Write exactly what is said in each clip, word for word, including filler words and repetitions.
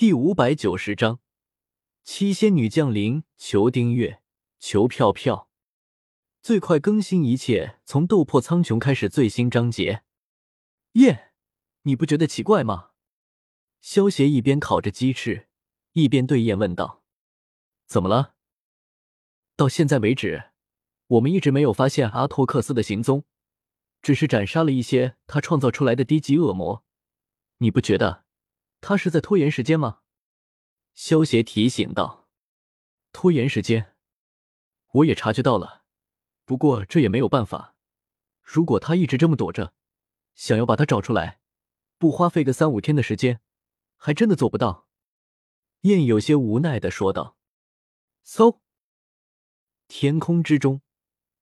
第五百九十章七仙女降临，求订阅，求票票。最快更新一切从斗破苍穹开始最新章节。耶，你不觉得奇怪吗？萧协一边烤着鸡翅，一边对燕问道。怎么了？到现在为止，我们一直没有发现阿托克斯的行踪，只是斩杀了一些他创造出来的低级恶魔。你不觉得他是在拖延时间吗？萧协提醒道。拖延时间？我也察觉到了，不过这也没有办法。如果他一直这么躲着，想要把他找出来，不花费个三五天的时间，还真的做不到。燕有些无奈地说道。嗖！天空之中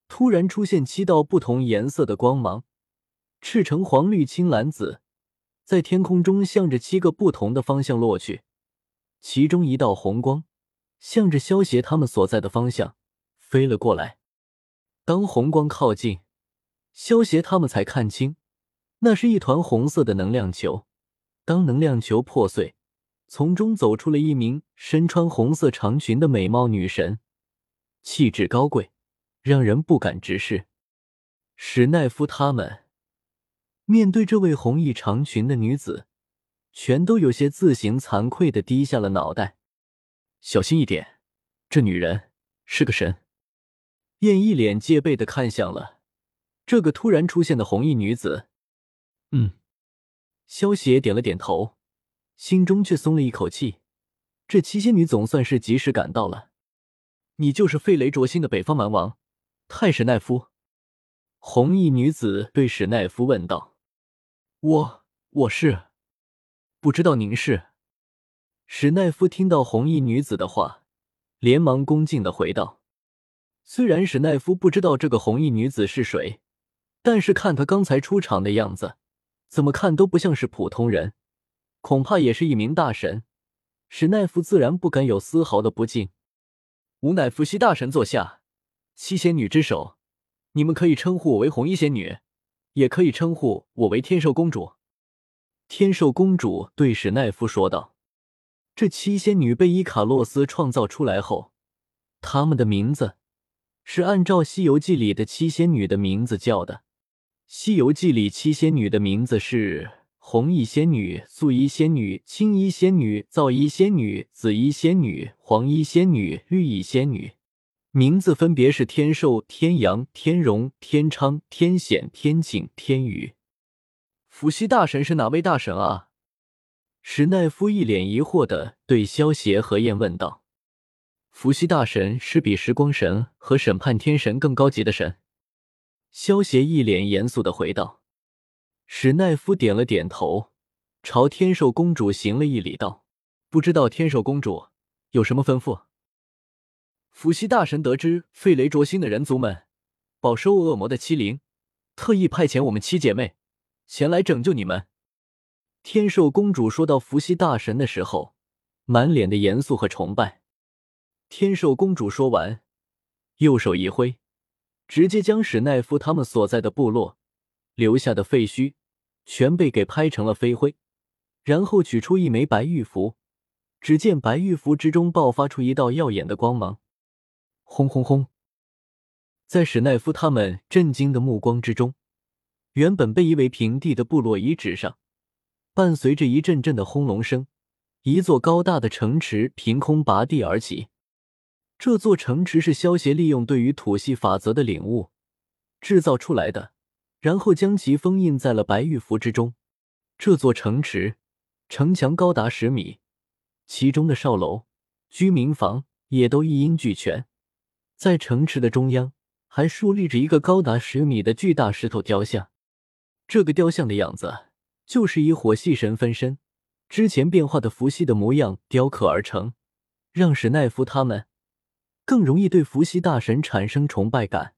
突然出现七道不同颜色的光芒，赤橙黄绿青蓝紫，在天空中向着七个不同的方向落去。其中一道红光向着萧协他们所在的方向飞了过来。当红光靠近，萧协他们才看清，那是一团红色的能量球。当能量球破碎，从中走出了一名身穿红色长裙的美貌女神，气质高贵，让人不敢直视。史奈夫他们面对这位红衣长裙的女子，全都有些自行惭愧地低下了脑袋。小心一点，这女人是个神。燕一脸戒备地看向了这个突然出现的红衣女子。嗯，萧协点了点头，心中却松了一口气，这七仙女总算是及时赶到了。你就是费雷卓星的北方蛮王泰史奈夫？红衣女子对史奈夫问道。我我是不知道您是。史奈夫听到红衣女子的话，连忙恭敬地回道。虽然史奈夫不知道这个红衣女子是谁，但是看她刚才出场的样子，怎么看都不像是普通人，恐怕也是一名大神。史奈夫自然不敢有丝毫的不敬。吾乃伏羲大神座下，七仙女之首，你们可以称呼我为红衣仙女，也可以称呼我为天寿公主。天寿公主对史奈夫说道。这七仙女被伊卡洛斯创造出来后，她们的名字是按照西游记里的七仙女的名字叫的。西游记里七仙女的名字是红衣仙女、素衣仙女、青衣仙女、皂衣仙女、紫衣仙女、黄衣仙女、绿衣仙女。名字分别是天寿、天阳、天荣、天昌、天显、天庆、天宇。伏羲大神是哪位大神啊？史奈夫一脸疑惑地对萧协和燕问道。伏羲大神是比时光神和审判天神更高级的神。萧协一脸严肃地回道。史奈夫点了点头，朝天寿公主行了一礼道。不知道天寿公主有什么吩咐？伏羲大神得知费雷卓星的人族们饱受恶魔的欺凌，特意派遣我们七姐妹前来拯救你们。天寿公主说到伏羲大神的时候，满脸的严肃和崇拜。天寿公主说完，右手一挥，直接将史奈夫他们所在的部落留下的废墟全被给拍成了飞灰，然后取出一枚白玉符，只见白玉符之中爆发出一道耀眼的光芒。轰轰轰！在史奈夫他们震惊的目光之中，原本被夷为平地的部落遗址上，伴随着一阵阵的轰隆声，一座高大的城池凭空拔地而起。这座城池是萧协利用对于土系法则的领悟制造出来的，然后将其封印在了白玉符之中。这座城池城墙高达十米，其中的哨楼、居民房也都一应俱全。在城池的中央还竖立着一个高达十米的巨大石头雕像，这个雕像的样子就是以火系神分身之前变化的伏羲的模样雕刻而成，让史奈夫他们更容易对伏羲大神产生崇拜感。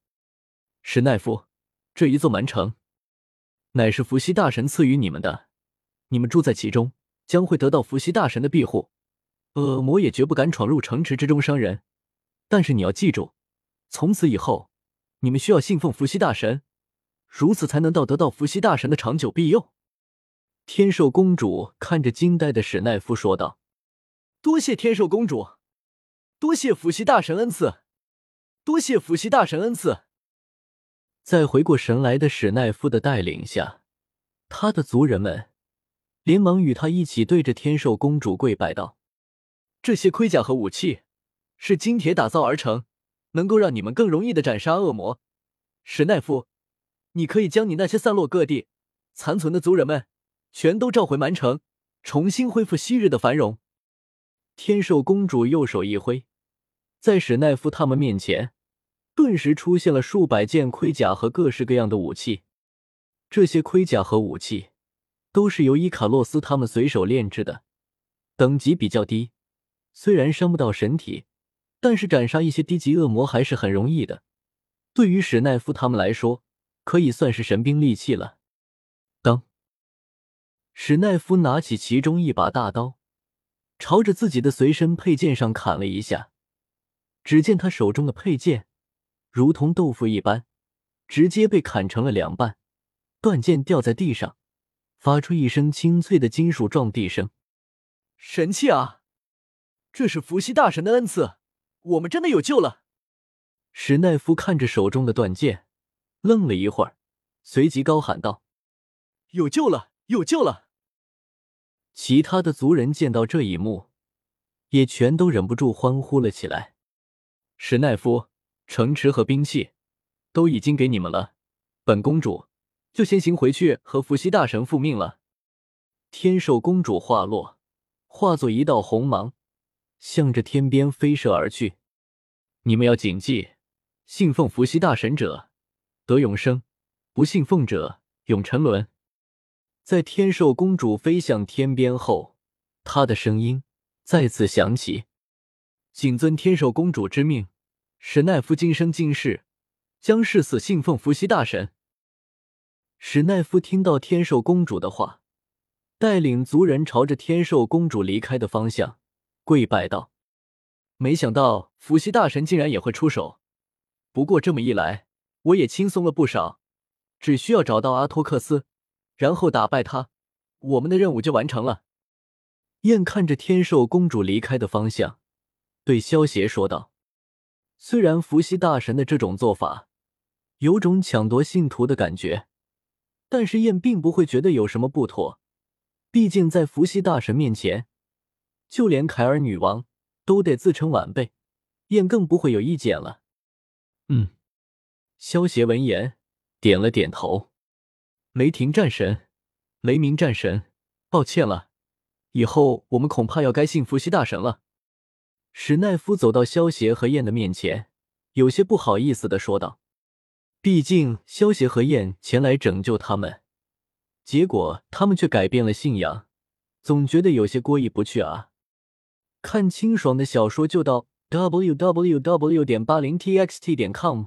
史奈夫，这一座蛮城乃是伏羲大神赐予你们的，你们住在其中将会得到伏羲大神的庇护，恶魔也绝不敢闯入城池之中伤人。但是你要记住，从此以后，你们需要信奉伏羲大神，如此才能到得到伏羲大神的长久庇佑。天寿公主看着惊呆的史奈夫说道。多谢天寿公主，多谢伏羲大神恩赐，多谢伏羲大神恩赐。在回过神来的史奈夫的带领下，他的族人们连忙与他一起对着天寿公主跪拜道：“这些盔甲和武器是金铁打造而成，能够让你们更容易的斩杀恶魔。史奈夫，你可以将你那些散落各地残存的族人们全都召回蛮城，重新恢复昔日的繁荣。”天寿公主右手一挥，在史奈夫他们面前顿时出现了数百件盔甲和各式各样的武器。这些盔甲和武器都是由伊卡洛斯他们随手炼制的，等级比较低，虽然伤不到神体，但是斩杀一些低级恶魔还是很容易的。对于史奈夫他们来说，可以算是神兵利器了。当史奈夫拿起其中一把大刀，朝着自己的随身配件上砍了一下，只见他手中的配件如同豆腐一般，直接被砍成了两半，断剑掉在地上，发出一声清脆的金属撞地声。神器啊，这是伏羲大神的恩赐，我们真的有救了。史奈夫看着手中的断剑愣了一会儿，随即高喊道：“有救了，有救了！”其他的族人见到这一幕，也全都忍不住欢呼了起来。史奈夫，城池和兵器都已经给你们了，本公主就先行回去和伏羲大神复命了。天寿公主话落，化作一道红芒，向着天边飞射而去。你们要谨记，信奉伏羲大神者得永生，不信奉者永沉沦。在天寿公主飞向天边后，她的声音再次响起：“谨遵天寿公主之命，史奈夫今生今世将誓死信奉伏羲大神。”史奈夫听到天寿公主的话，带领族人朝着天寿公主离开的方向跪拜道：“没想到伏羲大神竟然也会出手，不过这么一来，我也轻松了不少，只需要找到阿托克斯，然后打败他，我们的任务就完成了。”燕看着天寿公主离开的方向，对萧协说道：“虽然伏羲大神的这种做法有种抢夺信徒的感觉，但是燕并不会觉得有什么不妥，毕竟在伏羲大神面前，就连凯尔女王都得自称晚辈，燕更不会有意见了。”“嗯。”萧协闻言点了点头。“雷霆战神，雷鸣战神，抱歉了，以后我们恐怕要该信伏羲大神了。”史奈夫走到萧协和燕的面前，有些不好意思地说道。毕竟萧协和燕前来拯救他们，结果他们却改变了信仰，总觉得有些过意不去啊。看清爽的小说就到 w w w 点 八零 t x t 点 com。